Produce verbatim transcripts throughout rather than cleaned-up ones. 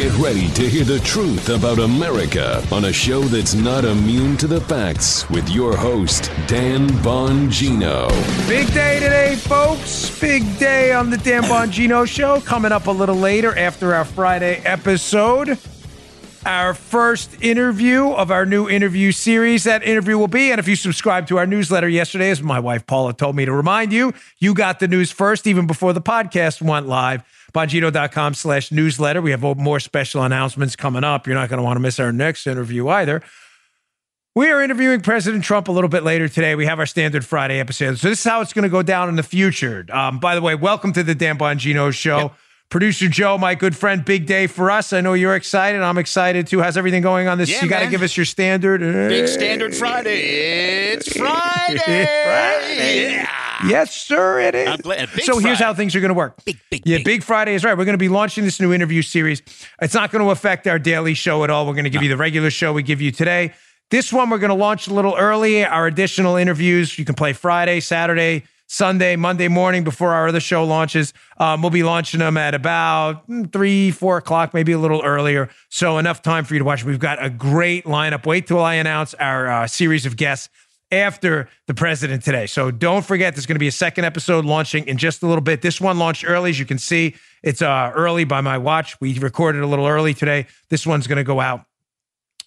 Get ready to hear the truth about America on a show that's not immune to the facts with your host, Dan Bongino. Big day today, folks. Big day on the Dan Bongino Show. Coming up a little later after our Friday episode, our first interview of our new interview series. That interview will be, and if you subscribe to our newsletter yesterday, as my wife Paula told me to remind you, you got the news first, even before the podcast went live. Bongino.com slash newsletter. We have more special announcements coming up. You're not going to want to miss our next interview either. We are interviewing President Trump a little bit later today. We have our standard Friday episode. So this is how it's going to go down in the future. Um, by the way, welcome to the Dan Bongino Show. Yep. Producer Joe, my good friend, big day for us. I know you're excited. I'm excited too. How's everything going on this? Yeah, you got to give us your standard. Big standard Friday. It's Friday. Friday. Yeah. Yes, sir, it is. I'm glad. So Friday. Here's how things are going to work. Big, big, yeah, big. Big Friday is right. We're going to be launching this new interview series. It's not going to affect our daily show at all. We're going to give no. you the regular show we give you today. This one, we're going to launch a little early. Our additional interviews, you can play Friday, Saturday, Sunday, Monday morning before our other show launches. Um, we'll be launching them at about three, four o'clock, maybe a little earlier. So enough time for you to watch. We've got a great lineup. Wait till I announce our uh, series of guests after the president today. So don't forget, there's going to be a second episode launching in just a little bit. This one launched early, as you can see. It's uh, early by my watch. We recorded a little early today. This one's going to go out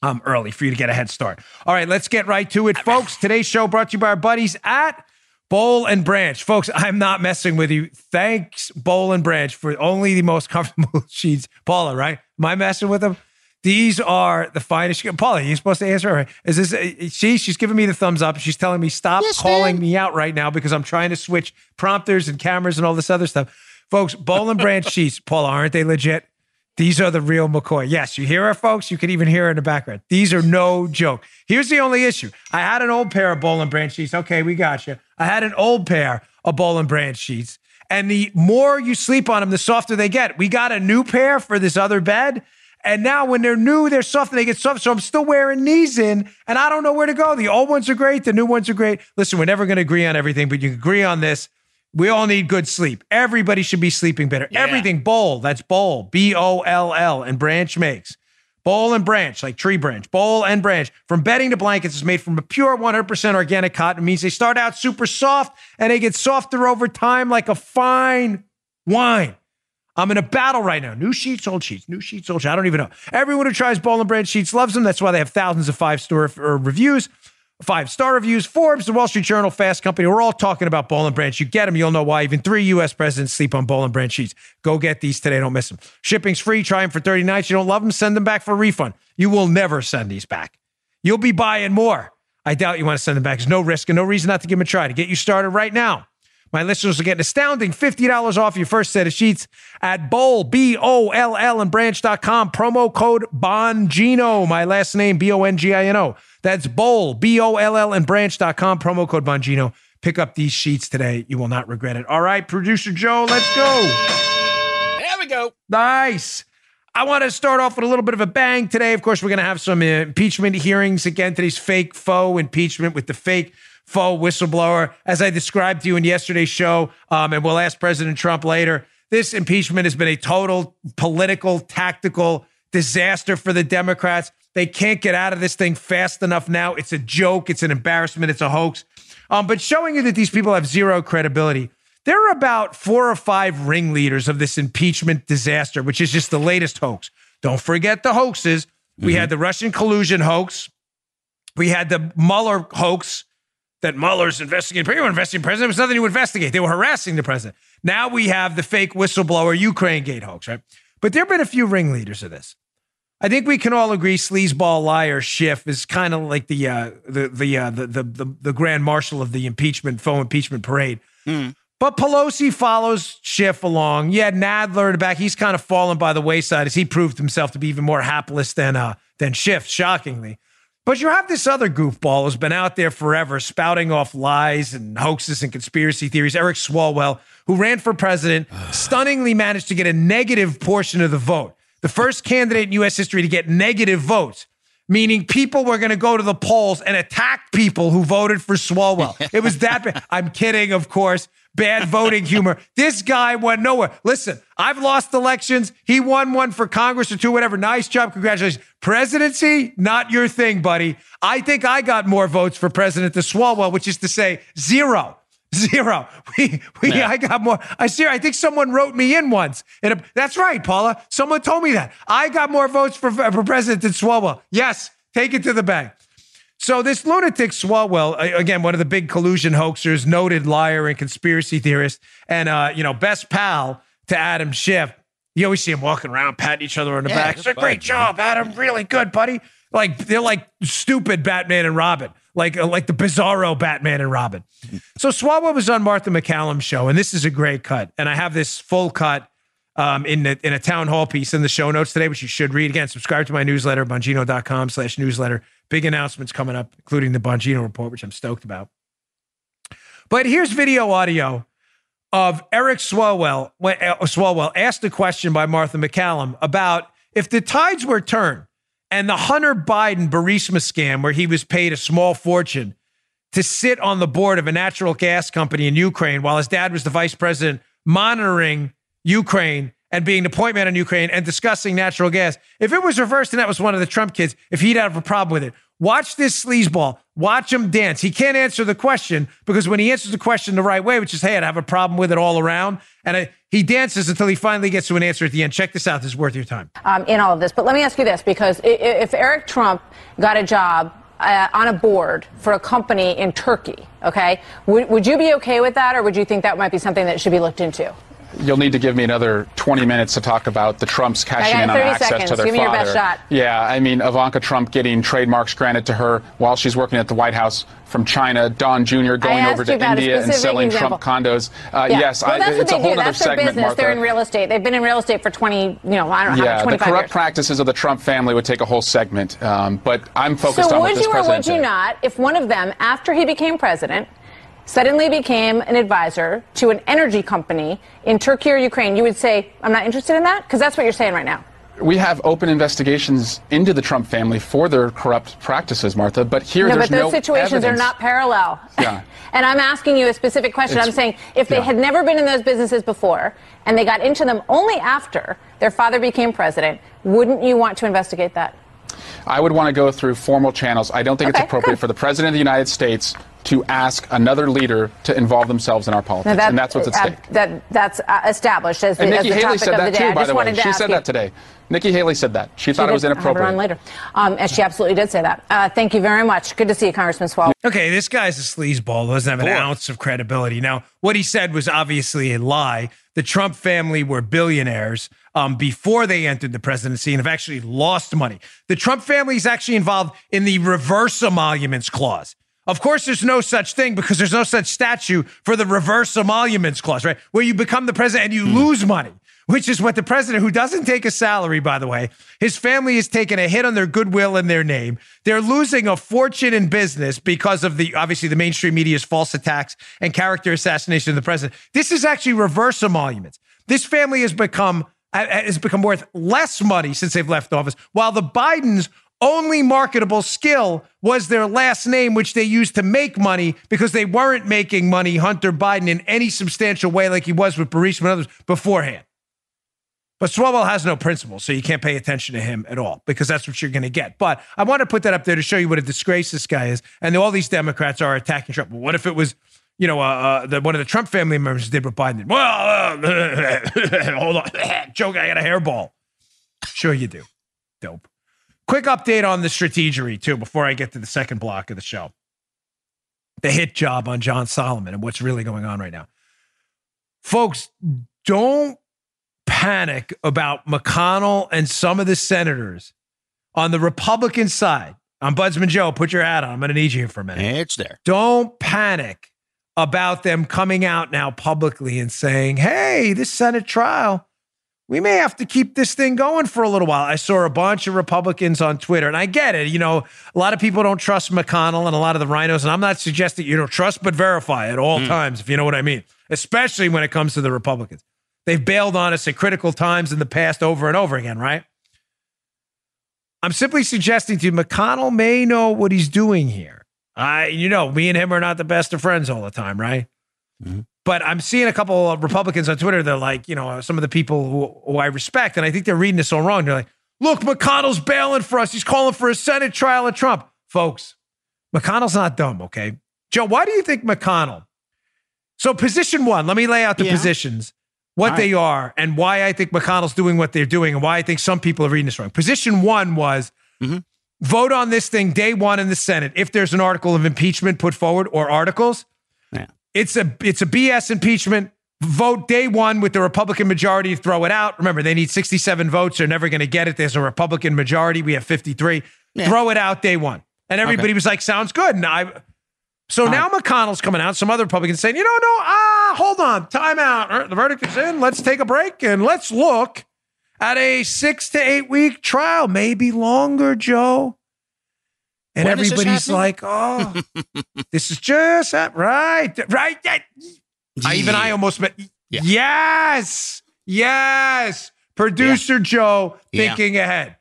um, early for you to get a head start. All right, let's get right to it, folks. Today's show brought to you by our buddies at Boll and Branch. Folks, I'm not messing with you. Thanks, Boll and Branch, for only the most comfortable sheets. Paula, right? Am I messing with them? These are the finest. Paula, you're supposed to answer her, right? Is this a, she? She's giving me the thumbs up. She's telling me stop yes, calling man. me out right now because I'm trying to switch prompters and cameras and all this other stuff. Folks, Boll and Branch sheets, Paula, aren't they legit? These are the real McCoy. Yes, you hear her, folks. You can even hear her in the background. These are no joke. Here's the only issue. I had an old pair of Boll and Branch sheets. Okay, we got you. I had an old pair of Boll and Branch sheets. And the more you sleep on them, the softer they get. We got a new pair for this other bed. And now when they're new, they're soft and they get soft. So I'm still wearing these in, and I don't know where to go. The old ones are great. The new ones are great. Listen, we're never going to agree on everything, but you can agree on this. We all need good sleep. Everybody should be sleeping better. Yeah. Everything Boll, that's Boll, B O L L, and Branch makes. Boll and Branch, like tree branch. Boll and Branch. From bedding to blankets, is made from a pure one hundred percent organic cotton. It means they start out super soft, and they get softer over time like a fine wine. I'm in a battle right now. New sheets, old sheets. New sheets, old sheets. I don't even know. Everyone who tries Boll and Branch sheets loves them. That's why they have thousands of five-star reviews. Five-star reviews, Forbes, The Wall Street Journal, Fast Company. We're all talking about Boll and Branch. You get them, you'll know why. Even three U S presidents sleep on Boll and Branch sheets. Go get these today. Don't miss them. Shipping's free. Try them for thirty nights. You don't love them, send them back for a refund. You will never send these back. You'll be buying more. I doubt you want to send them back. There's no risk and no reason not to give them a try. To get you started right now, my listeners will get an astounding fifty dollars off your first set of sheets at Boll, B O L L, and Branch dot com. Promo code Bongino, my last name, B O N G I N O. That's Boll, B O L L, and Branch dot com. Promo code Bongino. Pick up these sheets today. You will not regret it. All right, Producer Joe, let's go. There we go. Nice. I want to start off with a little bit of a bang today. Of course, we're going to have some uh, impeachment hearings again. Today's fake faux impeachment with the fake faux whistleblower. As I described to you in yesterday's show, um, and we'll ask President Trump later, this impeachment has been a total political, tactical disaster for the Democrats. They can't get out of this thing fast enough now. It's a joke. It's an embarrassment. It's a hoax. Um, but showing you that these people have zero credibility, there are about four or five ringleaders of this impeachment disaster, which is just the latest hoax. Don't forget the hoaxes. Mm-hmm. We had the Russian collusion hoax. We had the Mueller hoax that Mueller's investigating. They were investigating the president. There was nothing to investigate. They were harassing the president. Now we have the fake whistleblower Ukraine gate hoax, right? But there have been a few ringleaders of this. I think we can all agree sleazeball liar Schiff is kind of like the uh, the the, uh, the the the the grand marshal of the impeachment faux impeachment parade. Mm. But Pelosi follows Schiff along. Yeah, Nadler in the back. He's kind of fallen by the wayside as he proved himself to be even more hapless than uh, than Schiff, shockingly. But you have this other goofball who's been out there forever spouting off lies and hoaxes and conspiracy theories, Eric Swalwell, who ran for president, stunningly managed to get a negative portion of the vote. The first candidate in U S history to get negative votes, meaning people were going to go to the polls and attack people who voted for Swalwell. It was that bad. I'm kidding, of course. bad voting humor. This guy went nowhere. Listen, I've lost elections. He won one for Congress or two, whatever. Nice job. Congratulations. Presidency, not your thing, buddy. I think I got more votes for president than Swalwell, which is to say zero. Zero. We, we, yeah. I got more. I see. I think someone wrote me in once. And a, that's right, Paula. Someone told me that I got more votes for, for president than Swalwell. Yes. Take it to the bank. So this lunatic Swalwell, again, one of the big collusion hoaxers, noted liar and conspiracy theorist, and, uh, you know, best pal to Adam Schiff. You always see him walking around, patting each other on the yeah, back. It's a great job, Adam. Really good, buddy. Like, they're like stupid Batman and Robin. Like, like the bizarro Batman and Robin. So Swalwell was on Martha MacCallum's show, and this is a great cut. And I have this full cut um, in the, in a town hall piece in the show notes today, which you should read. Again, subscribe to my newsletter, Bongino.com slash newsletter. Big announcements coming up, including the Bongino report, which I'm stoked about. But here's video audio of Eric Swalwell, when, uh, Swalwell asked a question by Martha MacCallum about if the tides were turned, and the Hunter Biden Burisma scam, where he was paid a small fortune to sit on the board of a natural gas company in Ukraine while his dad was the vice president, monitoring Ukraine and being the point man in Ukraine and discussing natural gas. If it was reversed and that was one of the Trump kids, if he'd have a problem with it, watch this sleazeball. Watch him dance. He can't answer the question because when he answers the question the right way, which is, hey, I'd have a problem with it all around. And I, he dances until he finally gets to an answer at the end. Check this out. This is worth your time. Um, in all of this. But let me ask you this, because if Eric Trump got a job uh, on a board for a company in Turkey, okay, would, would you be okay with that? Or would you think that might be something that should be looked into? You'll need to give me another twenty minutes to talk about the Trumps cashing in on access seconds. to their give me father. Your best shot. Yeah, I mean, Ivanka Trump getting trademarks granted to her while she's working at the White House from China. Don Junior going over to India and selling example. Trump condos. Uh, yeah. Yes, well, I, it's a whole do. other that's segment, business. Martha. They're in real estate. They've been in real estate for twenty, you know, I don't know, yeah, twenty-five years. The corrupt years. practices of the Trump family would take a whole segment. Um, but I'm focused so on what this president So would you or would you did. not, if one of them, after he became president, suddenly became an advisor to an energy company in Turkey or Ukraine, you would say, I'm not interested in that? Because that's what you're saying right now. We have open investigations into the Trump family for their corrupt practices, Martha, but here no, there's no No, but those no situations evidence. are not parallel. Yeah. And I'm asking you a specific question. It's, I'm saying if they yeah. had never been in those businesses before and they got into them only after their father became president, wouldn't you want to investigate that? I would want to go through formal channels. I don't think okay, it's appropriate good. for the President of the United States to ask another leader to involve themselves in our politics, that, and that's what's at stake. Uh, that, that's uh, established as the, and Nikki as the Haley topic said of that the day. Too, by the way. She said you. that today. Nikki Haley said that. She, she thought did. it was inappropriate. I'll have her on later. Um, and she absolutely did say that. Uh, thank you very much. Good to see you, Congressman Swalwell. Okay, this guy's a sleazeball. Doesn't have an Boy. ounce of credibility. Now, what he said was obviously a lie. The Trump family were billionaires um, before they entered the presidency and have actually lost money. The Trump family is actually involved in the reverse emoluments clause. Of course, there's no such thing because there's no such statute for the reverse emoluments clause, right? Where you become the president and you mm. lose money, which is what the president, who doesn't take a salary, by the way, his family is taking a hit on their goodwill and their name. They're losing a fortune in business because of the, obviously, the mainstream media's false attacks and character assassination of the president. This is actually reverse emoluments. This family has become, has become worth less money since they've left office, while the Bidens only marketable skill was their last name, which they used to make money because they weren't making money, Hunter Biden, in any substantial way like he was with Burisma and others beforehand. But Swalwell has no principles, so you can't pay attention to him at all because that's what you're going to get. But I want to put that up there to show you what a disgrace this guy is. And all these Democrats are attacking Trump. Well, what if it was, you know, uh, uh, the, one of the Trump family members did what Biden did? Well, uh, hold on. Joke, I got a hairball. Sure you do. Dope. Quick update on the strategery, too, before I get to the second block of the show. The hit job on John Solomon and what's really going on right now. Folks, don't panic about McConnell and some of the senators on the Republican side. Ombudsman Joe, put your hat on. I'm going to need you here for a minute. It's there. Don't panic about them coming out now publicly and saying, hey, this Senate trial, we may have to keep this thing going for a little while. I saw a bunch of Republicans on Twitter, and I get it. You know, a lot of people don't trust McConnell and a lot of the rhinos, and I'm not suggesting you don't trust, but verify at all mm. times, if you know what I mean, especially when it comes to the Republicans. They've bailed on us at critical times in the past over and over again, right? I'm simply suggesting to you, McConnell may know what he's doing here. I, you know, me and him are not the best of friends all the time, right? Mm-hmm. But I'm seeing a couple of Republicans on Twitter. They're like, you know, some of the people who, who I respect, and I think they're reading this all wrong. They're like, look, McConnell's bailing for us. He's calling for a Senate trial of Trump. Folks, McConnell's not dumb, okay? Joe, why do you think McConnell? So position one, let me lay out the yeah. positions, what right. they are, and why I think McConnell's doing what they're doing, and why I think some people are reading this wrong. Position one was mm-hmm. vote on this thing day one in the Senate. If there's an article of impeachment put forward or articles, yeah. it's a it's a B S impeachment. Vote day one with the Republican majority, throw it out. Remember, they need sixty-seven votes. They're never going to get it. There's a Republican majority. We have fifty-three. Yeah. Throw it out day one. And everybody okay. was like, sounds good. And I, so All now right. McConnell's coming out. Some other Republicans saying, you know, no, ah, hold on. Time out. The verdict is in. Let's take a break and let's look at a six to eight week trial, maybe longer, Joe. And when everybody's like, oh, this is just that. Right. Right. That, I, even I almost met. Yeah. Yes. Yes. Producer yeah. Joe thinking yeah. ahead.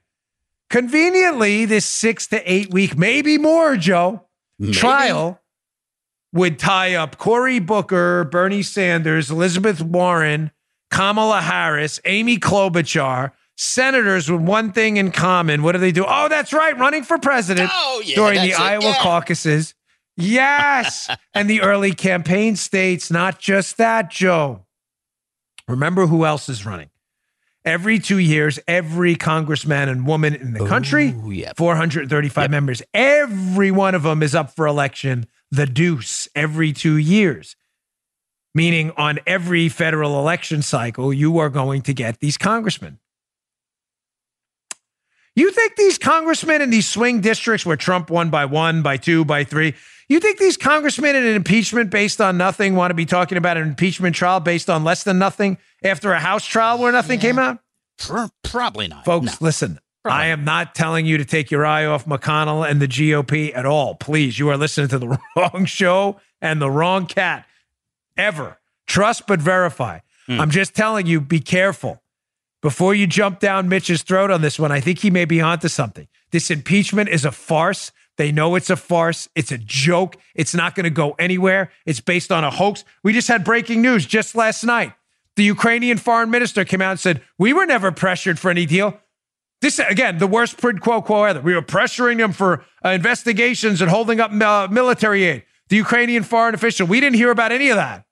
Conveniently, this six to eight week, maybe more, Joe, maybe. trial would tie up Cory Booker, Bernie Sanders, Elizabeth Warren, Kamala Harris, Amy Klobuchar, senators with one thing in common. What do they do? Oh, that's right. Running for president oh, yeah, during the it. Iowa yeah. caucuses. Yes. And the early campaign states, not just that, Joe. Remember who else is running. Every two years, every congressman and woman in the country, Ooh, yep. four hundred thirty-five yep. members, every one of them is up for election, the deuce, every two years. Meaning on every federal election cycle, you are going to get these congressmen. You think these congressmen in these swing districts where Trump won by one, by two, by three, you think these congressmen in an impeachment based on nothing want to be talking about an impeachment trial based on less than nothing after a House trial where nothing yeah. came out? Probably not. Folks, no. listen, Probably. I am not telling you to take your eye off McConnell and the G O P at all. Please, you are listening to the wrong show and the wrong cat ever. Trust but verify. Mm. I'm just telling you, be careful. Before you jump down Mitch's throat on this one, I think he may be onto something. This impeachment is a farce. They know it's a farce. It's a joke. It's not going to go anywhere. It's based on a hoax. We just had breaking news just last night. The Ukrainian foreign minister came out and said, we were never pressured for any deal. This, again, the worst quid pro quo ever. We were pressuring them for uh, investigations and holding up uh, military aid. The Ukrainian foreign official, we didn't hear about any of that.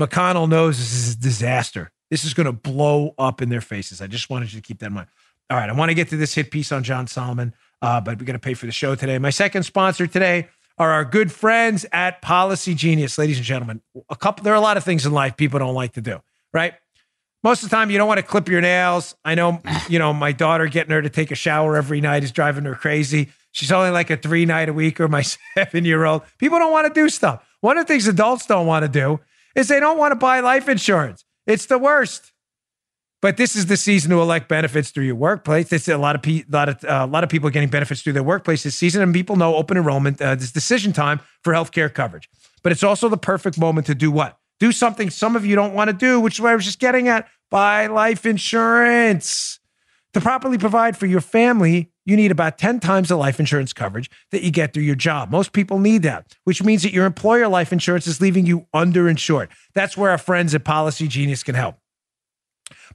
McConnell knows this is a disaster. This is going to blow up in their faces. I just wanted you to keep that in mind. All right, I want to get to this hit piece on John Solomon, uh, but we got to pay for the show today. My second sponsor today are our good friends at Policy Genius. Ladies and gentlemen, a couple, there are a lot of things in life people don't like to do, right? Most of the time, you don't want to clip your nails. I know, you know, my daughter getting her to take a shower every night is driving her crazy. She's only like a three night a week or my seven-year-old. People don't want to do stuff. One of the things adults don't want to do is they don't want to buy life insurance. It's the worst. But this is the season to elect benefits through your workplace. This is a lot of pe- lot of uh, a lot of people are getting benefits through their workplace this season, and people know open enrollment uh, is decision time for healthcare coverage. But it's also the perfect moment to do what? Do something some of you don't want to do, which is what I was just getting at. Buy life insurance. To properly provide for your family, you need about ten times the life insurance coverage that you get through your job. Most people need that, which means that your employer life insurance is leaving you underinsured. That's where our friends at Policy Genius can help.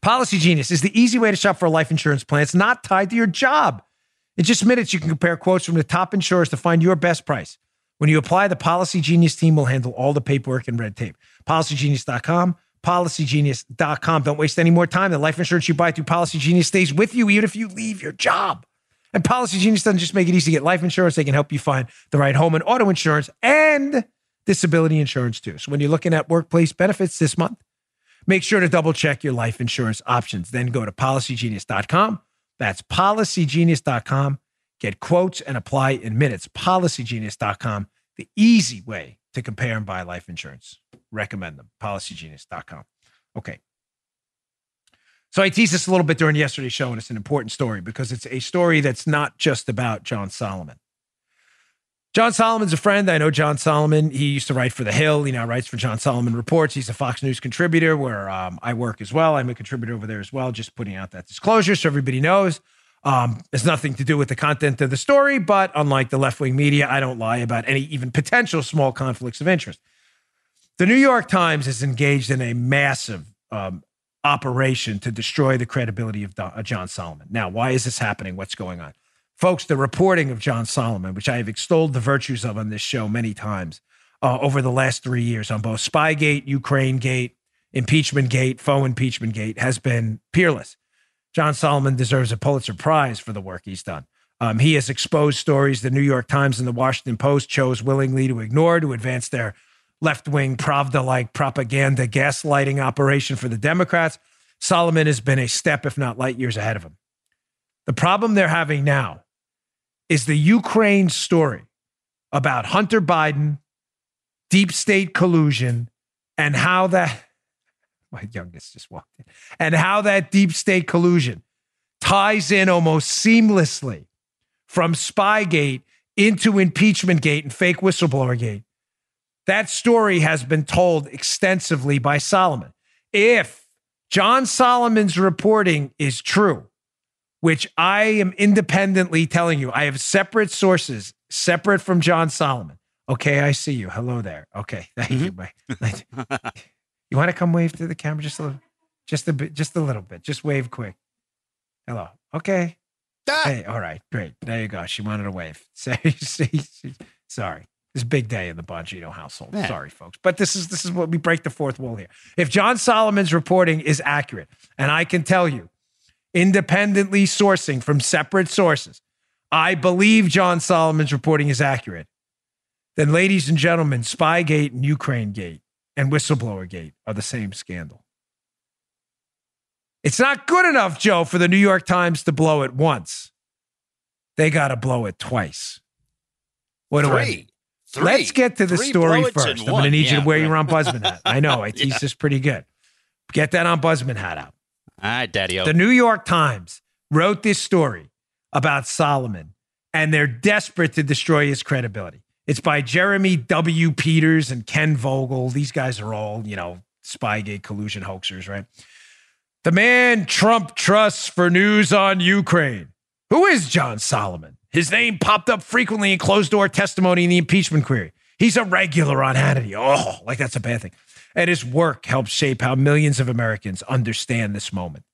Policy Genius is the easy way to shop for a life insurance plan. It's not tied to your job. In just minutes, you can compare quotes from the top insurers to find your best price. When you apply, the Policy Genius team will handle all the paperwork and red tape. Policy Genius dot com. Policy Genius dot com. Don't waste any more time. The life insurance you buy through Policy Genius stays with you even if you leave your job. And Policy Genius doesn't just make it easy to get life insurance. They can help you find the right home and auto insurance and disability insurance too. So when you're looking at workplace benefits this month, make sure to double check your life insurance options. Then go to Policy Genius dot com. That's Policy Genius dot com. Get quotes and apply in minutes. Policy Genius dot com. The easy way to compare and buy life insurance. Recommend them. Policy Genius dot com. Okay. So I teased this a little bit during yesterday's show, and it's an important story because it's a story that's not just about John Solomon. John Solomon's a friend. I know John Solomon. He used to write for The Hill. He now writes for John Solomon Reports. He's a Fox News contributor where um, I work as well. I'm a contributor over there as well, just putting out that disclosure so everybody knows. Um, it's nothing to do with the content of the story, but unlike the left-wing media, I don't lie about any even potential small conflicts of interest. The New York Times is engaged in a massive um, operation to destroy the credibility of Don, uh, John Solomon. Now, why is this happening? What's going on? Folks, the reporting of John Solomon, which I have extolled the virtues of on this show many times uh, over the last three years on both Spygate, Ukraine Gate, Impeachment Gate, faux Impeachment Gate, has been peerless. John Solomon deserves a Pulitzer Prize for the work he's done. Um, he has exposed stories the New York Times and the Washington Post chose willingly to ignore to advance their left-wing Pravda-like propaganda gaslighting operation for the Democrats. Solomon has been a step, if not light years ahead of him. The problem they're having now is the Ukraine story about Hunter Biden, deep state collusion, and how that, my youngest just walked in, and how that deep state collusion ties in almost seamlessly from Spygate into impeachment gate and fake whistleblower gate. That story has been told extensively by Solomon. If John Solomon's reporting is true, which I am independently telling you, I have separate sources, separate from John Solomon. Okay, I see you. Hello there. Okay, thank mm-hmm. you, Mike. You want to come wave to the camera just a little, just a bit, just a little bit, just wave quick. Hello. Okay. Ah! Hey, all right, great. There you go. She wanted a wave. Sorry. This big day in the Bongino household. Man. Sorry, folks. But this is this is what we break the fourth wall here. If John Solomon's reporting is accurate, and I can tell you, independently sourcing from separate sources, I believe John Solomon's reporting is accurate, then ladies and gentlemen, Spygate and Ukraine Gate and Whistleblower Gate are the same scandal. It's not good enough, Joe, for the New York Times to blow it once. They got to blow it twice. What do I do? Three, Let's get to the story first. I'm going to need yeah, you to wear right. your ombudsman hat. I know. I tease yeah. this pretty good. Get that ombudsman hat out. All right, Daddy-o. The New York Times wrote this story about Solomon, and they're desperate to destroy his credibility. It's by Jeremy W. Peters and Ken Vogel. These guys are all, you know, Spygate collusion hoaxers, right? The man Trump trusts for news on Ukraine. Who is John Solomon? His name popped up frequently in closed-door testimony in the impeachment query. He's a regular on Hannity. Oh, like that's a bad thing. And his work helps shape how millions of Americans understand this moment.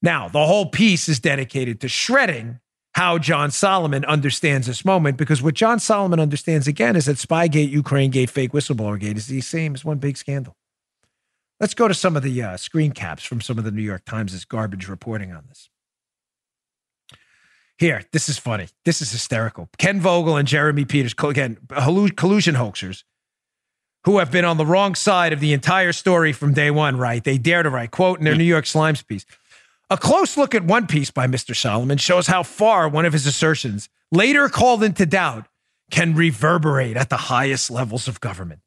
Now, the whole piece is dedicated to shredding how John Solomon understands this moment, because what John Solomon understands, again, is that Spygate, Ukraine Gate, fake whistleblower gate is the same as one big scandal. Let's go to some of the uh, screen caps from some of the New York Times' garbage reporting on this. Here, this is funny. This is hysterical. Ken Vogel and Jeremy Peters, again, collusion hoaxers, who have been on the wrong side of the entire story from day one, right? They dare to write, quote, in their New York Slimes piece, a close look at one piece by Mister Solomon shows how far one of his assertions, later called into doubt, can reverberate at the highest levels of government.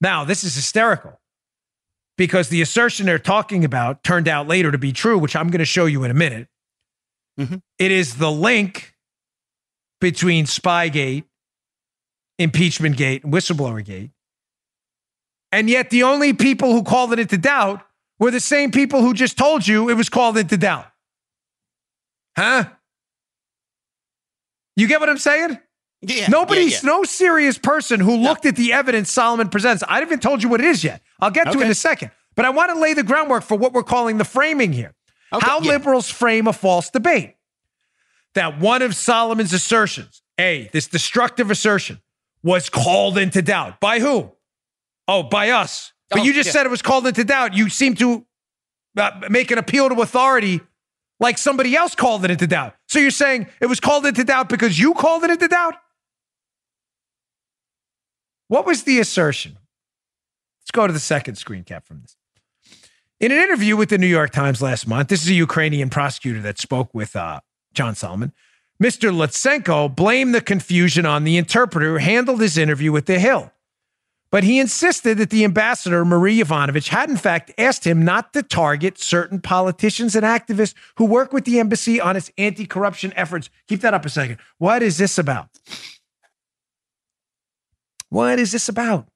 Now, this is hysterical because the assertion they're talking about turned out later to be true, which I'm going to show you in a minute. Mm-hmm. It is the link between Spygate, Impeachment Gate, and Whistleblower Gate. And yet the only people who called it into doubt were the same people who just told you it was called into doubt. Huh? You get what I'm saying? Yeah. Nobody's, yeah, yeah. no serious person who looked no. at the evidence Solomon presents. I haven't told you what it is yet. I'll get to okay. it in a second. But I want to lay the groundwork for what we're calling the framing here. Okay, How yeah. liberals frame a false debate. That one of Solomon's assertions, A, this destructive assertion, was called into doubt. By who? Oh, by us. But oh, you just yeah. said it was called into doubt. You seem to uh, make an appeal to authority like somebody else called it into doubt. So you're saying it was called into doubt because you called it into doubt? What was the assertion? Let's go to the second screen cap from this. In an interview with the New York Times last month, this is a Ukrainian prosecutor that spoke with uh, John Solomon. Mister Lutsenko blamed the confusion on the interpreter who handled his interview with The Hill. But he insisted that the ambassador, Marie Yovanovitch, had in fact asked him not to target certain politicians and activists who work with the embassy on its anti-corruption efforts. Keep that up a second. What is this about? What is this about?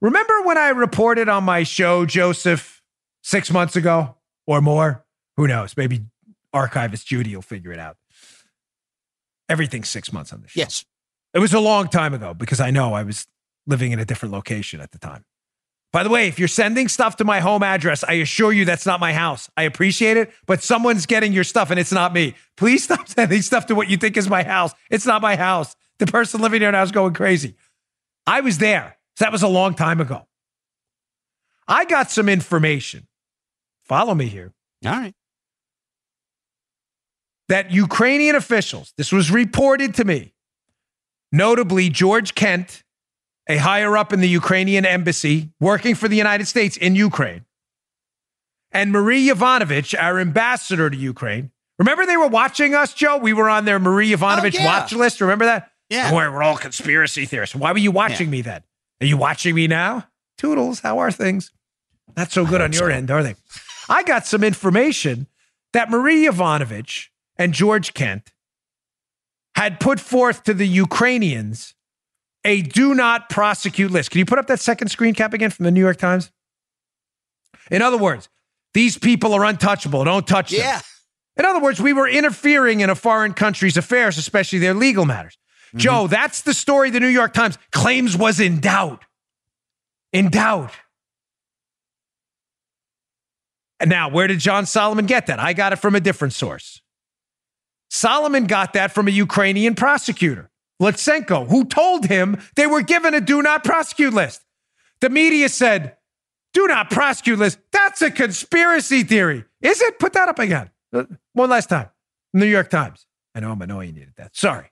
Remember when I reported on my show, Joseph, six months ago or more, who knows? Maybe archivist Judy will figure it out. Everything's six months on this show. Yes. It was a long time ago because I know I was living in a different location at the time. By the way, if you're sending stuff to my home address, I assure you that's not my house. I appreciate it, but someone's getting your stuff and it's not me. Please stop sending stuff to what you think is my house. It's not my house. The person living there now is going crazy. I was there. So that was a long time ago. I got some information. Follow me here. All right. That Ukrainian officials, this was reported to me, notably George Kent, a higher up in the Ukrainian embassy working for the United States in Ukraine, and Marie Yovanovitch, our ambassador to Ukraine. Remember they were watching us, Joe? We were on their Marie Yovanovitch oh, yeah. watch list. Remember that? Yeah. Boy, we're all conspiracy theorists. Why were you watching yeah. me then? Are you watching me now? Toodles, how are things? Not so good on your so. end, are they? I got some information that Marie Yovanovitch and George Kent had put forth to the Ukrainians a do not prosecute list. Can you put up that second screen cap again from the New York Times? In other words, these people are untouchable. Don't touch them. Yeah. In other words, we were interfering in a foreign country's affairs, especially their legal matters. Mm-hmm. Joe, that's the story the New York Times claims was in doubt. In doubt. And now, where did John Solomon get that? I got it from a different source. Solomon got that from a Ukrainian prosecutor, Lutsenko, who told him they were given a do not prosecute list. The media said, do not prosecute list. That's a conspiracy theory. Is it? Put that up again. One last time. New York Times. I know I'm annoying you to death. Sorry.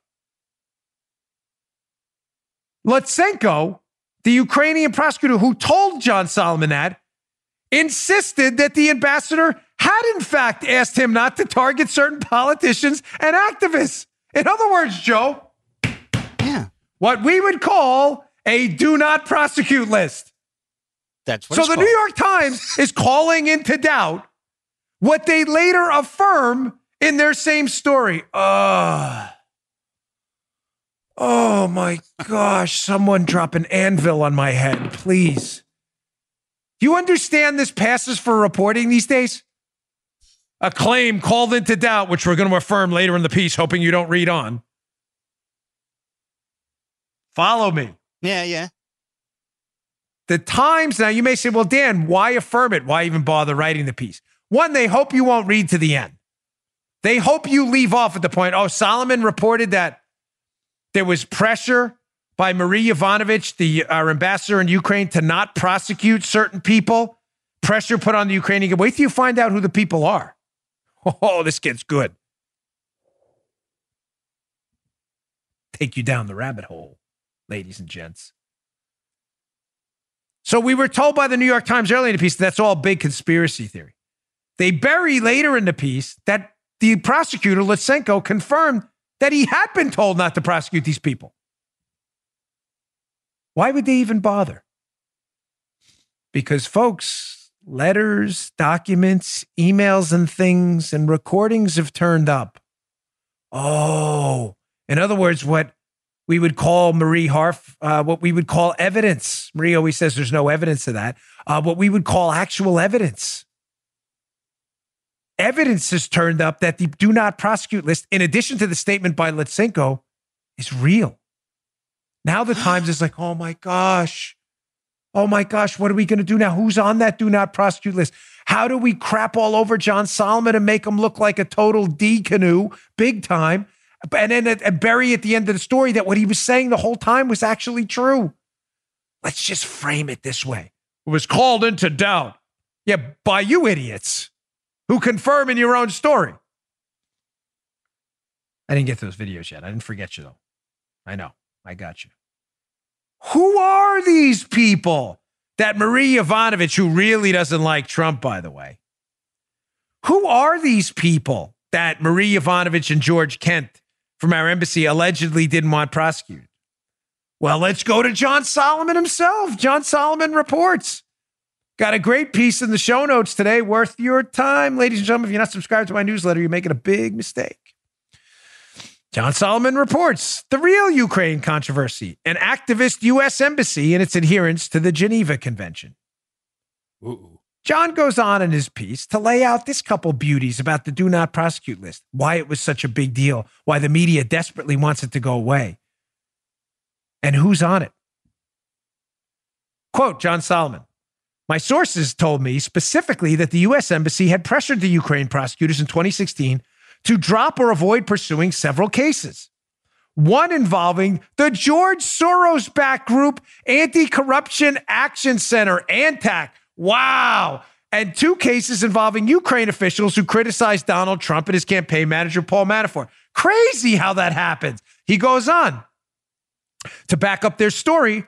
Lutsenko, the Ukrainian prosecutor who told John Solomon that, insisted that the ambassador had in fact asked him not to target certain politicians and activists. In other words, Joe, yeah, what we would call a do not prosecute list. That's what so it's the called. New York Times is calling into doubt what they later affirm in their same story. Uh, oh my gosh, someone drop an anvil on my head, please. Do you understand this passes for reporting these days? A claim called into doubt, which we're going to affirm later in the piece, hoping you don't read on. Follow me. Yeah, yeah. The Times, now you may say, well, Dan, why affirm it? Why even bother writing the piece? One, they hope you won't read to the end. They hope you leave off at the point, oh, Solomon reported that there was pressure by Marie Yovanovitch, the, our ambassador in Ukraine, to not prosecute certain people. Pressure put on the Ukrainian. Wait till you find out who the people are. Oh, this gets good. Take you down the rabbit hole, ladies and gents. So we were told by the New York Times earlier in the piece that that's all big conspiracy theory. They bury later in the piece that the prosecutor, Lutsenko, confirmed that he had been told not to prosecute these people. Why would they even bother? Because, folks, letters, documents, emails, and things, and recordings have turned up. Oh, in other words, what we would call Marie Harf, uh, what we would call evidence. Marie always says there's no evidence of that. Uh, what we would call actual evidence. Evidence has turned up that the do not prosecute list, in addition to the statement by Lutsenko, is real. Now the Times is like, oh my gosh. Oh my gosh, what are we going to do now? Who's on that do not prosecute list? How do we crap all over John Solomon and make him look like a total D-canoe, big time, and then uh, bury at the end of the story that what he was saying the whole time was actually true? Let's just frame it this way. It was called into doubt. Yeah, by you idiots who confirm in your own story. I didn't get to those videos yet. I didn't forget you, though. I know. I got you. Who are these people that Marie Yovanovitch, who really doesn't like Trump, by the way, who are these people that Marie Yovanovitch and George Kent from our embassy allegedly didn't want prosecuted? Well, let's go to John Solomon himself. John Solomon reports. Got a great piece in the show notes today. Worth your time. Ladies and gentlemen, if you're not subscribed to my newsletter, you're making a big mistake. John Solomon reports the real Ukraine controversy, an activist U S embassy and its adherence to the Geneva Convention. Ooh. John goes on in his piece to lay out this couple beauties about the do not prosecute list, why it was such a big deal, why the media desperately wants it to go away, and who's on it. Quote John Solomon, "My sources told me specifically that the U S Embassy had pressured the Ukraine prosecutors in twenty sixteen to drop or avoid pursuing several cases. One involving the George Soros-backed group Anti-Corruption Action Center, Antac. Wow. And two cases involving Ukraine officials who criticized Donald Trump and his campaign manager, Paul Manafort." Crazy how that happens. He goes on. To back up their story,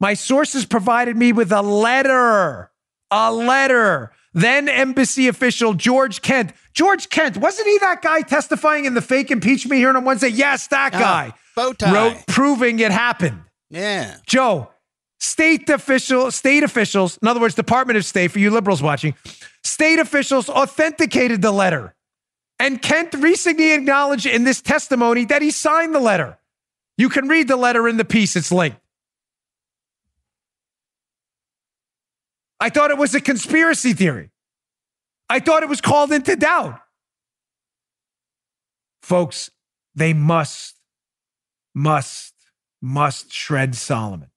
"My sources provided me with a letter, a letter. Then embassy official George Kent." George Kent, wasn't he that guy testifying in the fake impeachment hearing on Wednesday? Yes, that guy. Oh, bow tie. Wrote proving it happened. Yeah. Joe, state official, state officials, in other words, Department of State for you liberals watching, state officials authenticated the letter. And Kent recently acknowledged in this testimony that he signed the letter. You can read the letter in the piece. It's linked. I thought it was a conspiracy theory. I thought it was called into doubt. Folks, they must, must, must shred Solomon.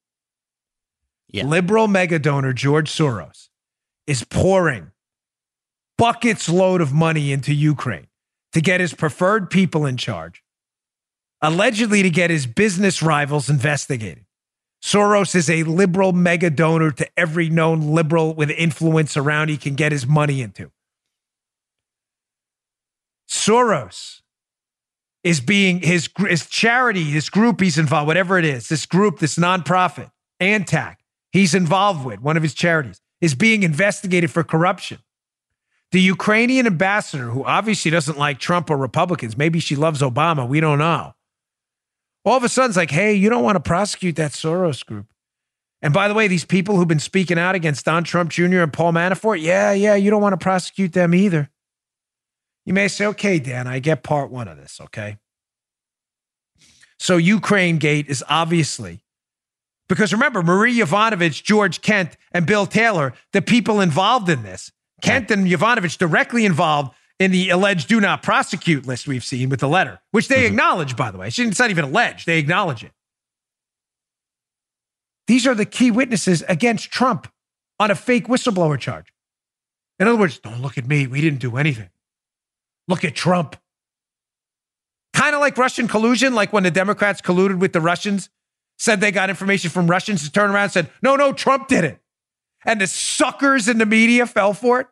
Yeah. Liberal mega donor George Soros is pouring buckets load of money into Ukraine to get his preferred people in charge, allegedly to get his business rivals investigated. Soros is a liberal mega donor to every known liberal with influence around he can get his money into. Soros is being, his, his charity, this group he's involved, whatever it is, this group, this nonprofit, Antac, he's involved with, one of his charities, is being investigated for corruption. The Ukrainian ambassador, who obviously doesn't like Trump or Republicans, maybe she loves Obama, we don't know. All of a sudden, it's like, hey, you don't want to prosecute that Soros group. And by the way, these people who've been speaking out against Don Trump Junior and Paul Manafort, yeah, yeah, you don't want to prosecute them either. You may say, okay, Dan, I get part one of this, okay? So Ukraine Gate is obviously, because remember, Marie Yovanovitch, George Kent, and Bill Taylor, the people involved in this, Kent and Yovanovitch directly involved in the alleged do not prosecute list we've seen with the letter, which they mm-hmm. acknowledge, by the way. It's not even alleged. They acknowledge it. These are the key witnesses against Trump on a fake whistleblower charge. In other words, don't look at me. We didn't do anything. Look at Trump. Kind of like Russian collusion, like when the Democrats colluded with the Russians, said they got information from Russians to turn around and said, no, no, Trump did it. And the suckers in the media fell for it.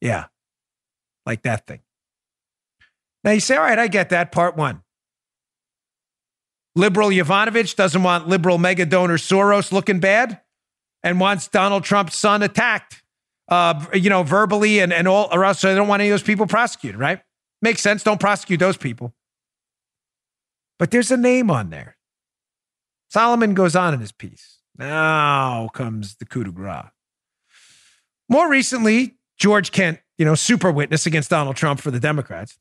Yeah. Like that thing. Now you say, all right, I get that. Part one. Liberal Yovanovitch doesn't want liberal mega donor Soros looking bad and wants Donald Trump's son attacked, uh, you know, verbally and, and all, or else they don't want any of those people prosecuted, right? Makes sense. Don't prosecute those people. But there's a name on there. Solomon goes on in his piece. Now comes the coup de grace. More recently, George Kent, you know, super witness against Donald Trump for the Democrats.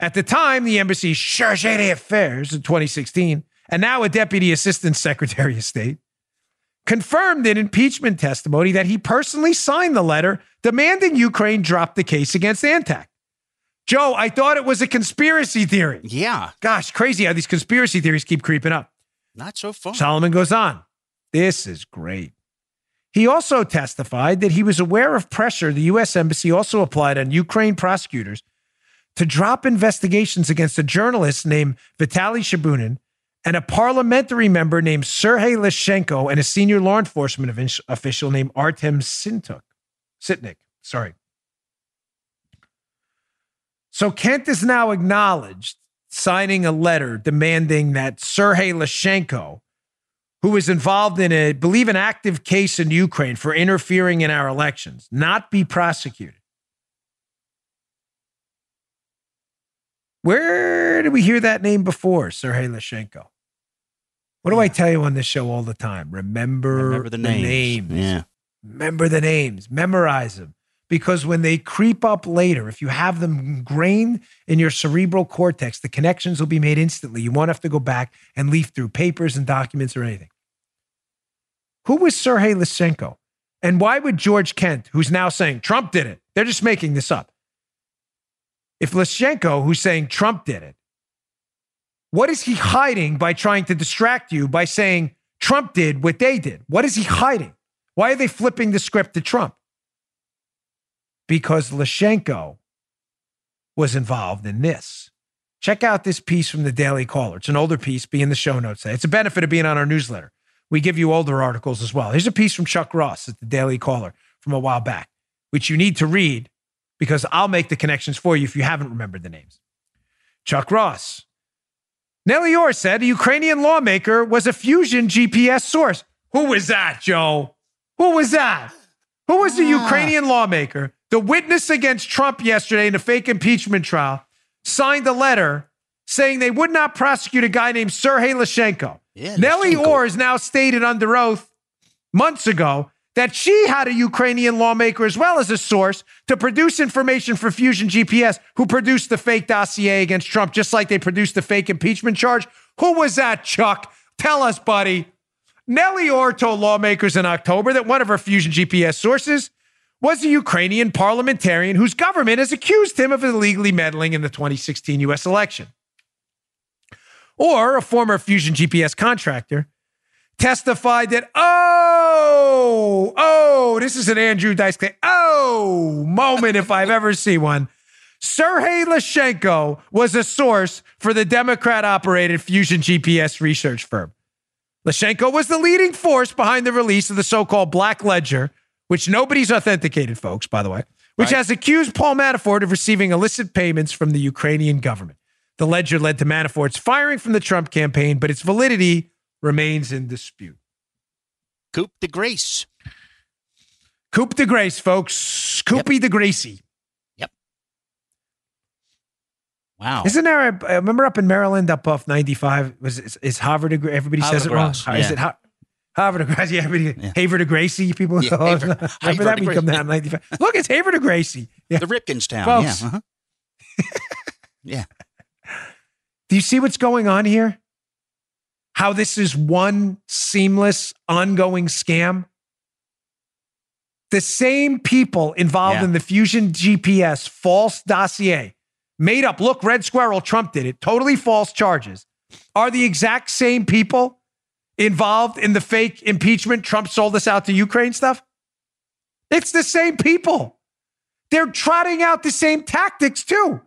At the time, the embassy chargé d'affaires in twenty sixteen, and now a deputy assistant secretary of state, confirmed in impeachment testimony that he personally signed the letter demanding Ukraine drop the case against Antac. Joe, I thought it was a conspiracy theory. Yeah. Gosh, crazy how these conspiracy theories keep creeping up. Not so far. Solomon goes on. This is great. He also testified that he was aware of pressure the U S Embassy also applied on Ukraine prosecutors to drop investigations against a journalist named Vitaly Shabunin and a parliamentary member named Serhiy Leshchenko and a senior law enforcement official named Artem Sintuk, Sitnik. Sorry. So Kent is now acknowledged signing a letter demanding that Serhiy Leshchenko, who is involved in a, believe an active case in Ukraine for interfering in our elections, not be prosecuted. Where did we hear that name before, Serhiy Leshchenko? What do yeah. I tell you on this show all the time? Remember, Remember the, the names. names. Yeah. Remember the names. Memorize them. Because when they creep up later, if you have them ingrained in your cerebral cortex, the connections will be made instantly. You won't have to go back and leaf through papers and documents or anything. Who was Serhiy Leshchenko? And why would George Kent, who's now saying Trump did it, they're just making this up. If Leshchenko, who's saying Trump did it, what is he hiding by trying to distract you by saying Trump did what they did. What is he hiding? Why are they flipping the script to Trump? Because Leshchenko was involved in this. Check out this piece from the Daily Caller. It's an older piece, be in the show notes today. It's a benefit of being on our newsletter. We give you older articles as well. Here's a piece from Chuck Ross at the Daily Caller from a while back, which you need to read because I'll make the connections for you if you haven't remembered the names. Chuck Ross. Nellie Ohr said a Ukrainian lawmaker was a Fusion G P S source. Who was that, Joe? Who was that? Who was the Ukrainian lawmaker? The witness against Trump yesterday in a fake impeachment trial signed a letter saying they would not prosecute a guy named Serhiy Leshchenko. Yeah, Nellie Ohr has now stated under oath months ago that she had a Ukrainian lawmaker as well as a source to produce information for Fusion G P S, who produced the fake dossier against Trump, just like they produced the fake impeachment charge. Who was that, Chuck? Tell us, buddy. Nellie Ohr told lawmakers in October that one of her Fusion G P S sources was a Ukrainian parliamentarian whose government has accused him of illegally meddling in the twenty sixteen U S election. Or a former Fusion G P S contractor testified that, oh, oh, this is an Andrew Dice Clay, oh, moment if I've ever seen one. Serhiy Leshchenko was a source for the Democrat-operated Fusion G P S research firm. Leshchenko was the leading force behind the release of the so-called Black Ledger, which nobody's authenticated, folks, by the way, which right. has accused Paul Manafort of receiving illicit payments from the Ukrainian government. The ledger led to Manafort's firing from the Trump campaign, but its validity remains in dispute. Coup de grace. Coup de grace, folks. Coupy yep. de Gracie. Yep. Wow. Isn't there, a, I remember up in Maryland, up off ninety-five, was is, is Harvard, everybody Harvard says it wrong. Yeah. Is it Harvard? Harvard to Gracie, everybody, yeah. Haver to Gracie, people. Yeah, Haver, remember Haver that? We come down ninety-five. Look, it's Haver to Gracie. Yeah. The Ripkenstown, folks. Yeah. Uh-huh. yeah. Do you see what's going on here? How this is one seamless, ongoing scam? The same people involved yeah. in the Fusion G P S false dossier, made up, look, Red Squirrel, Trump did it, totally false charges, are the exact same people involved in the fake impeachment, Trump sold us out to Ukraine stuff? It's the same people. They're trotting out the same tactics too.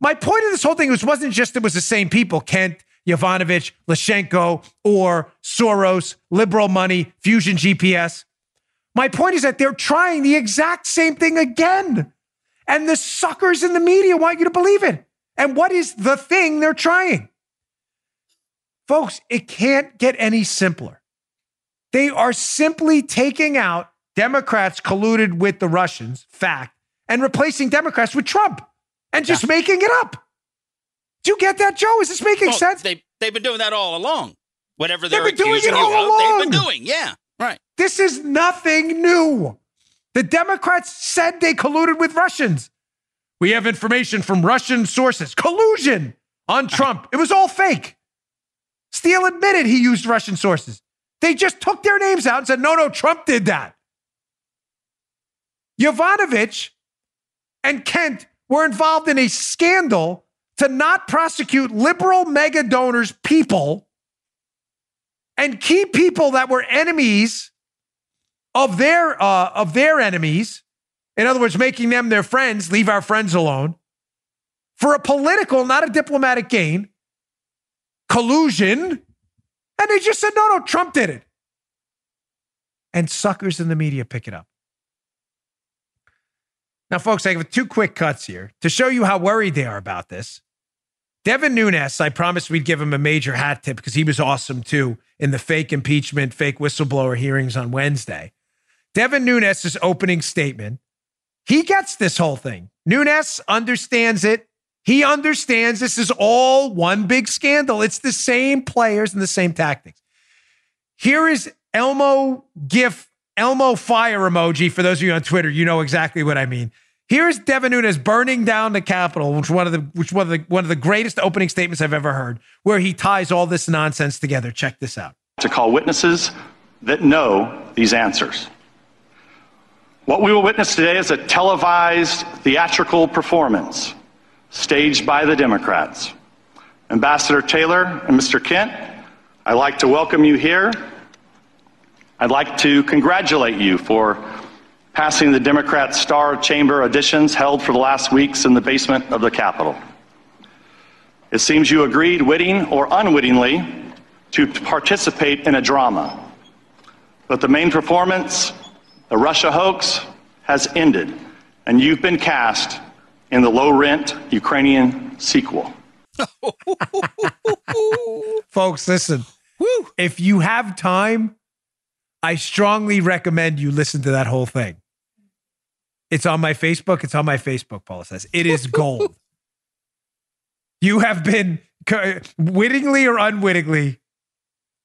My point of this whole thing was wasn't just it was the same people, Kent, Yovanovitch, Leshchenko, or Soros, liberal money, Fusion G P S. My point is that they're trying the exact same thing again. And the suckers in the media want you to believe it. And what is the thing they're trying? Folks, it can't get any simpler. They are simply taking out Democrats colluded with the Russians, fact, and replacing Democrats with Trump and just yeah. making it up. Do you get that, Joe? Is this making well, sense? They, they've been doing that all along. Whatever they're they've been doing it all of, along. They've been doing, yeah, right. This is nothing new. The Democrats said they colluded with Russians. We have information from Russian sources. Collusion on Trump. It was all fake. Steele admitted he used Russian sources. They just took their names out and said, no, no, Trump did that. Yovanovitch and Kent were involved in a scandal to not prosecute liberal mega donors, people, and key people that were enemies of their, uh, of their enemies. In other words, making them their friends, leave our friends alone, for a political, not a diplomatic gain. Collusion, and they just said, no, no, Trump did it. And suckers in the media pick it up. Now, folks, I have two quick cuts here to show you how worried they are about this. Devin Nunes, I promised we'd give him a major hat tip because he was awesome, too, in the fake impeachment, fake whistleblower hearings on Wednesday. Devin Nunes' opening statement, he gets this whole thing. Nunes understands it. He understands this is all one big scandal. It's the same players and the same tactics. Here is Elmo GIF, Elmo fire emoji. For those of you on Twitter, you know exactly what I mean. Here is Devin Nunes burning down the Capitol, which one of the which one of the one of the greatest opening statements I've ever heard, where he ties all this nonsense together. Check this out. To call witnesses that know these answers. What we will witness today is a televised theatrical performance staged by the Democrats. Ambassador Taylor and Mister Kent, I'd like to welcome you here I'd like to congratulate you for passing the Democrat Star Chamber auditions held for the last weeks in the basement of the Capitol. It seems you agreed, witting or unwittingly, to participate in a drama. But the main performance, the Russia hoax, has ended, and you've been cast in the low-rent Ukrainian sequel. Folks, listen, Woo. if you have time, I strongly recommend you listen to that whole thing. It's on my Facebook. It's on my Facebook, Paula says. It is gold. You have been, wittingly or unwittingly,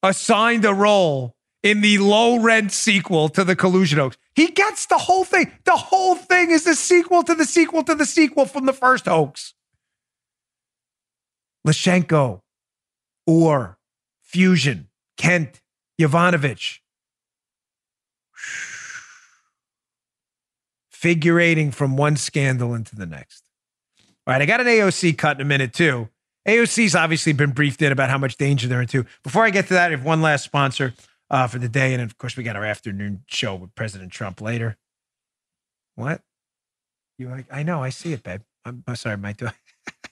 assigned a role in the low-rent sequel to the collusion hoax. He gets the whole thing. The whole thing is the sequel to the sequel to the sequel from the first hoax. Leshchenko, Ohr, Fusion, Kent, Yovanovitch. Figurating from one scandal into the next. All right, I got an A O C cut in a minute, too. A O C's obviously been briefed in about how much danger they're into. Before I get to that, I have one last sponsor uh, for the day. And, of course, we got our afternoon show with President Trump later. What? You like? I know. I see it, babe. I'm, I'm sorry, Mike.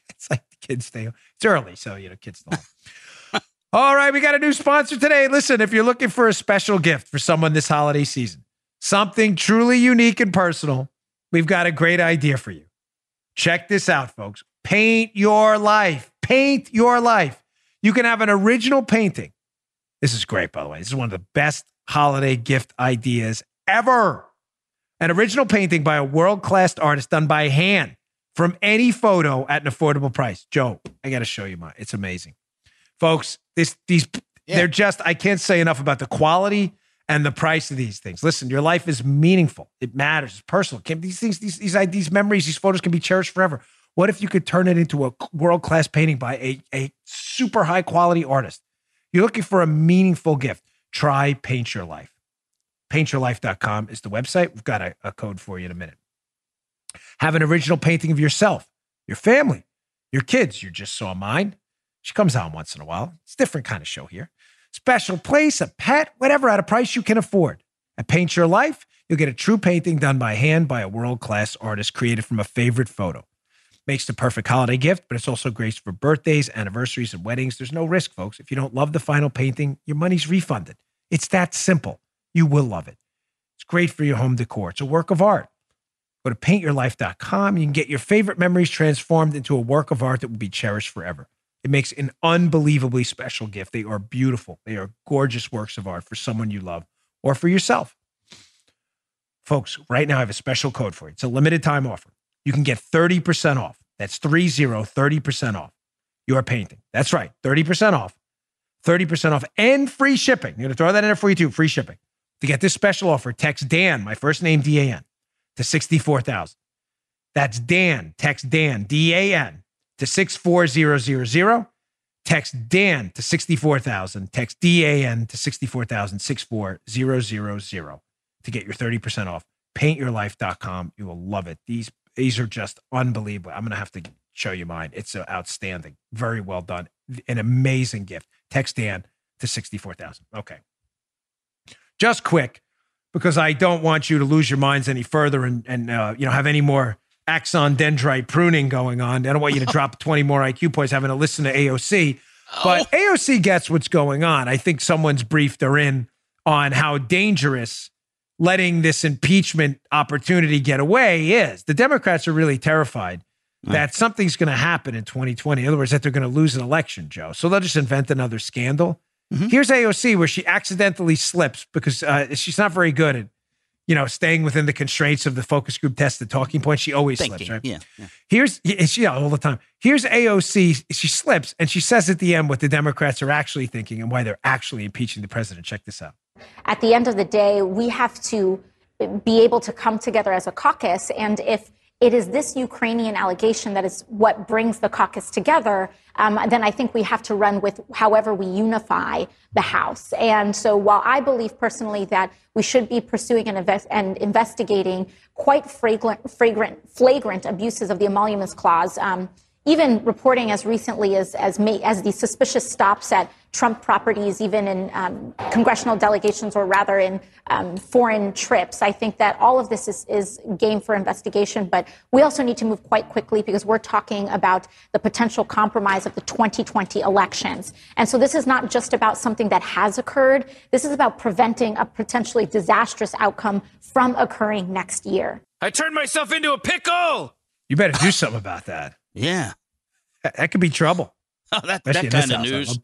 It's like the kids stay home. It's early, so, you know, kids don't. All right, we got a new sponsor today. Listen, if you're looking for a special gift for someone this holiday season, something truly unique and personal, we've got a great idea for you. Check this out, folks. Paint Your Life. Paint Your Life. You can have an original painting. This is great, by the way. This is one of the best holiday gift ideas ever. An original painting by a world-class artist done by hand from any photo at an affordable price. Joe, I got to show you mine. It's amazing. Folks, this, these yeah. they're just, I can't say enough about the quality and the price of these things. Listen, your life is meaningful. It matters. It's personal. These things, these, these, these memories, these photos can be cherished forever. What if you could turn it into a world-class painting by a, a super high-quality artist? You're looking for a meaningful gift. Try Paint Your Life. paint your life dot com is the website. We've got a, a code for you in a minute. Have an original painting of yourself, your family, your kids. You just saw mine. She comes on once in a while. It's a different kind of show here. Special place, a pet, whatever, at a price you can afford. At Paint Your Life, you'll get a true painting done by hand by a world-class artist created from a favorite photo. Makes the perfect holiday gift, but it's also great for birthdays, anniversaries, and weddings. There's no risk, folks. If you don't love the final painting, your money's refunded. It's that simple. You will love it. It's great for your home decor. It's a work of art. Go to paint your life dot com. You can get your favorite memories transformed into a work of art that will be cherished forever. It makes an unbelievably special gift. They are beautiful. They are gorgeous works of art for someone you love or for yourself. Folks, right now I have a special code for you. It's a limited time offer. You can get thirty percent off. That's three zero, thirty percent off your painting. That's right, thirty percent off. thirty percent off and free shipping. I'm going to throw that in there for you too, free shipping. To get this special offer, text Dan, my first name, D A N, to sixty-four thousand. That's Dan. Text Dan, D A N. To six four zero zero zero, text Dan to sixty-four thousand, text D A N to sixty-four thousand, six four zero zero zero to get your thirty percent off. paint your life dot com. You will love it. These, these are just unbelievable. I'm going to have to show you mine. It's outstanding. Very well done. An amazing gift. Text Dan to sixty-four thousand. Okay. Just quick, because I don't want you to lose your minds any further and, and uh, you know, have any more axon dendrite pruning going on. I don't want you to drop twenty more I Q points having to listen to A O C, but oh. A O C gets what's going on. I think someone's briefed her in on how dangerous letting this impeachment opportunity get away is. The Democrats are really terrified mm. that something's going to happen in twenty twenty. In other words, that they're going to lose an election, Joe. So they'll just invent another scandal. Mm-hmm. Here's A O C where she accidentally slips because uh, she's not very good at you know, staying within the constraints of the focus group test, the talking point, she always Thinking. slips, right? Yeah, yeah. Here's, she all the time. Here's A O C, she slips, and she says at the end what the Democrats are actually thinking and why they're actually impeaching the president. Check this out. At the end of the day, we have to be able to come together as a caucus, and if it is this Ukrainian allegation that is what brings the caucus together, um, then I think we have to run with however we unify the House. And so while I believe personally that we should be pursuing and, invest- and investigating quite fragrant, fragrant, flagrant abuses of the Emoluments Clause, um, even reporting as recently as as, May, as the suspicious stops at Trump properties, even in um, congressional delegations or rather in um, foreign trips. I think that all of this is, is game for investigation, but we also need to move quite quickly because we're talking about the potential compromise of the twenty twenty elections. And so this is not just about something that has occurred. This is about preventing a potentially disastrous outcome from occurring next year. I turned myself into a pickle. You better do something about that. Yeah. That, that could be trouble. Oh, that, that kind of news.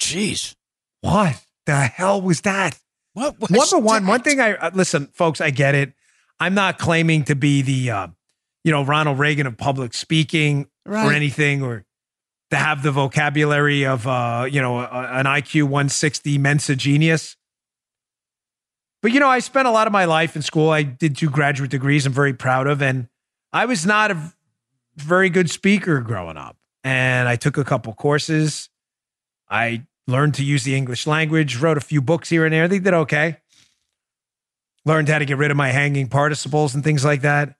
Jeez. What the hell was that? What was Number one, that? one thing I, uh, listen, folks, I get it. I'm not claiming to be the, uh, you know, Ronald Reagan of public speaking right. or anything, or to have the vocabulary of, uh, you know, a, an I Q one sixty Mensa genius. But, you know, I spent a lot of my life in school. I did two graduate degrees I'm very proud of, and I was not a very good speaker growing up. And I took a couple courses. I learned to use the English language, wrote a few books here and there. They did okay. Learned how to get rid of my hanging participles and things like that.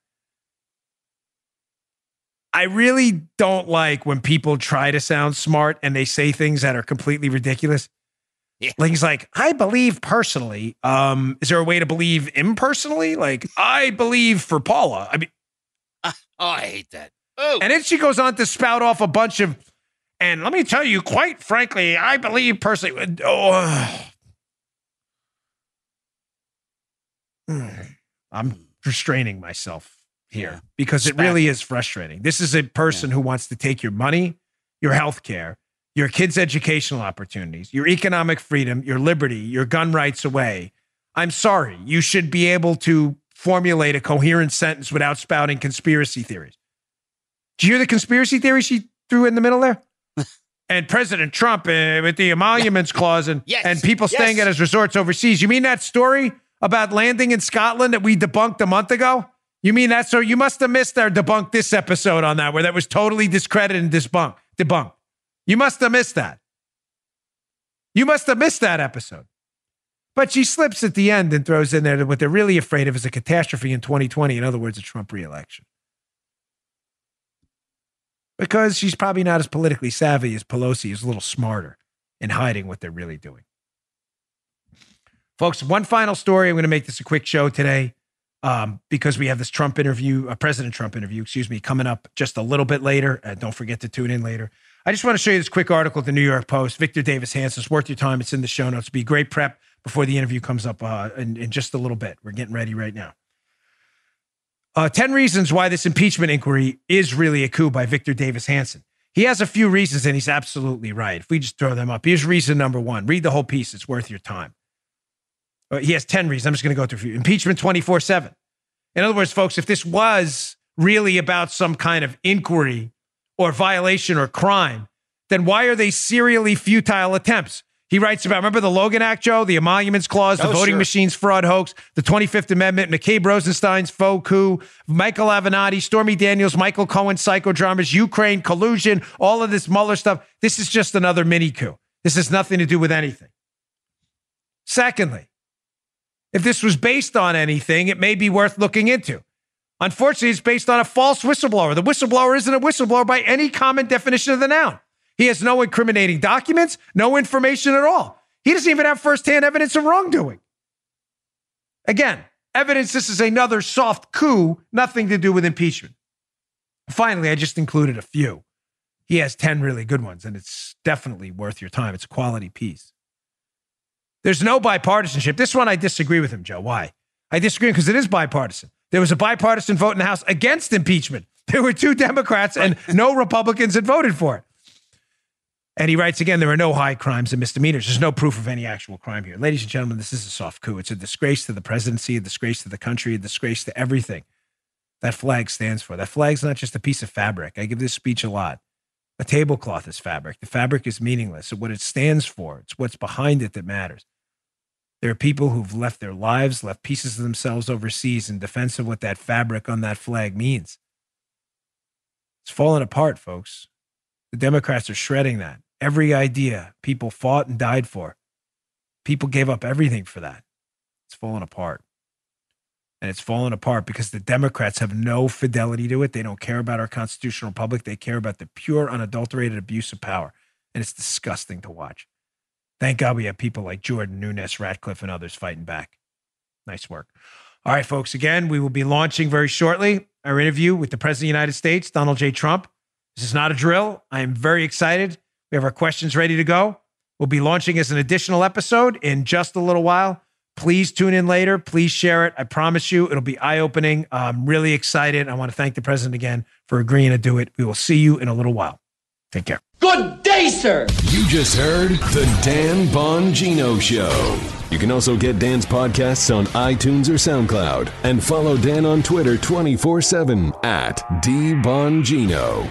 I really don't like when people try to sound smart and they say things that are completely ridiculous. Yeah. Things like, I believe personally. Um, is there a way to believe impersonally? Like, I believe for Paula. I mean, uh, oh, I hate that. Ooh. And then she goes on to spout off a bunch of, and let me tell you, quite frankly, I believe personally. Oh, I'm restraining myself here yeah. because it really is frustrating. This is a person yeah. who wants to take your money, your health care, your kids' educational opportunities, your economic freedom, your liberty, your gun rights away. I'm sorry. You should be able to formulate a coherent sentence without spouting conspiracy theories. Do you hear the conspiracy theory she threw in the middle there? And President Trump uh, with the emoluments clause and, yes. and people yes. staying at his resorts overseas. You mean that story about landing in Scotland that we debunked a month ago? You mean that? So you must have missed our debunk this episode on that, where that was totally discredited and debunked. debunked. You must have missed that. You must have missed that episode. But she slips at the end and throws in there that what they're really afraid of is a catastrophe in twenty twenty. In other words, a Trump reelection. Because she's probably not as politically savvy as Pelosi, is a little smarter in hiding what they're really doing. Folks, one final story. I'm going to make this a quick show today um, because we have this Trump interview, uh, President Trump interview, excuse me, coming up just a little bit later. Uh, don't forget to tune in later. I just want to show you this quick article at the New York Post. Victor Davis Hanson, it's worth your time. It's in the show notes. It'll be great prep before the interview comes up uh, in, in just a little bit. We're getting ready right now. Uh, ten reasons why this impeachment inquiry is really a coup by Victor Davis Hanson. He has a few reasons, and he's absolutely right. If we just throw them up, here's reason number one. Read the whole piece. It's worth your time. Uh, he has ten reasons. I'm just going to go through a few. Impeachment twenty-four seven. In other words, folks, if this was really about some kind of inquiry or violation or crime, then why are they serially futile attempts? He writes about, remember the Logan Act, Joe, the emoluments clause, the oh, voting sure. machines fraud hoax, the twenty-fifth Amendment, McCabe Rosenstein's faux coup, Michael Avenatti, Stormy Daniels, Michael Cohen, psychodramas, Ukraine, collusion, all of this Mueller stuff. This is just another mini coup. This has nothing to do with anything. Secondly, if this was based on anything, it may be worth looking into. Unfortunately, it's based on a false whistleblower. The whistleblower isn't a whistleblower by any common definition of the noun. He has no incriminating documents, no information at all. He doesn't even have firsthand evidence of wrongdoing. Again, evidence this is another soft coup, nothing to do with impeachment. Finally, I just included a few. He has ten really good ones, and it's definitely worth your time. It's a quality piece. There's no bipartisanship. This one I disagree with him, Joe. Why? I disagree because it is bipartisan. There was a bipartisan vote in the House against impeachment. There were two Democrats and no Republicans that voted for it. And he writes again, there are no high crimes and misdemeanors. There's no proof of any actual crime here. Ladies and gentlemen, this is a soft coup. It's a disgrace to the presidency, a disgrace to the country, a disgrace to everything that flag stands for. That flag's not just a piece of fabric. I give this speech a lot. A tablecloth is fabric. The fabric is meaningless. So what it stands for, it's what's behind it that matters. There are people who've left their lives, left pieces of themselves overseas in defense of what that fabric on that flag means. It's fallen apart, folks. The Democrats are shredding that. Every idea people fought and died for. People gave up everything for that. It's fallen apart. And it's fallen apart because the Democrats have no fidelity to it. They don't care about our constitutional republic. They care about the pure, unadulterated abuse of power. And it's disgusting to watch. Thank God we have people like Jordan, Nunes, Ratcliffe, and others fighting back. Nice work. All right, folks. Again, we will be launching very shortly our interview with the President of the United States, Donald J. Trump. This is not a drill. I am very excited. We have our questions ready to go. We'll be launching as an additional episode in just a little while. Please tune in later. Please share it. I promise you, it'll be eye-opening. I'm really excited. I want to thank the president again for agreeing to do it. We will see you in a little while. Take care. Good day, sir. You just heard the Dan Bongino Show. You can also get Dan's podcasts on iTunes or SoundCloud and follow Dan on Twitter twenty-four seven at D Bongino.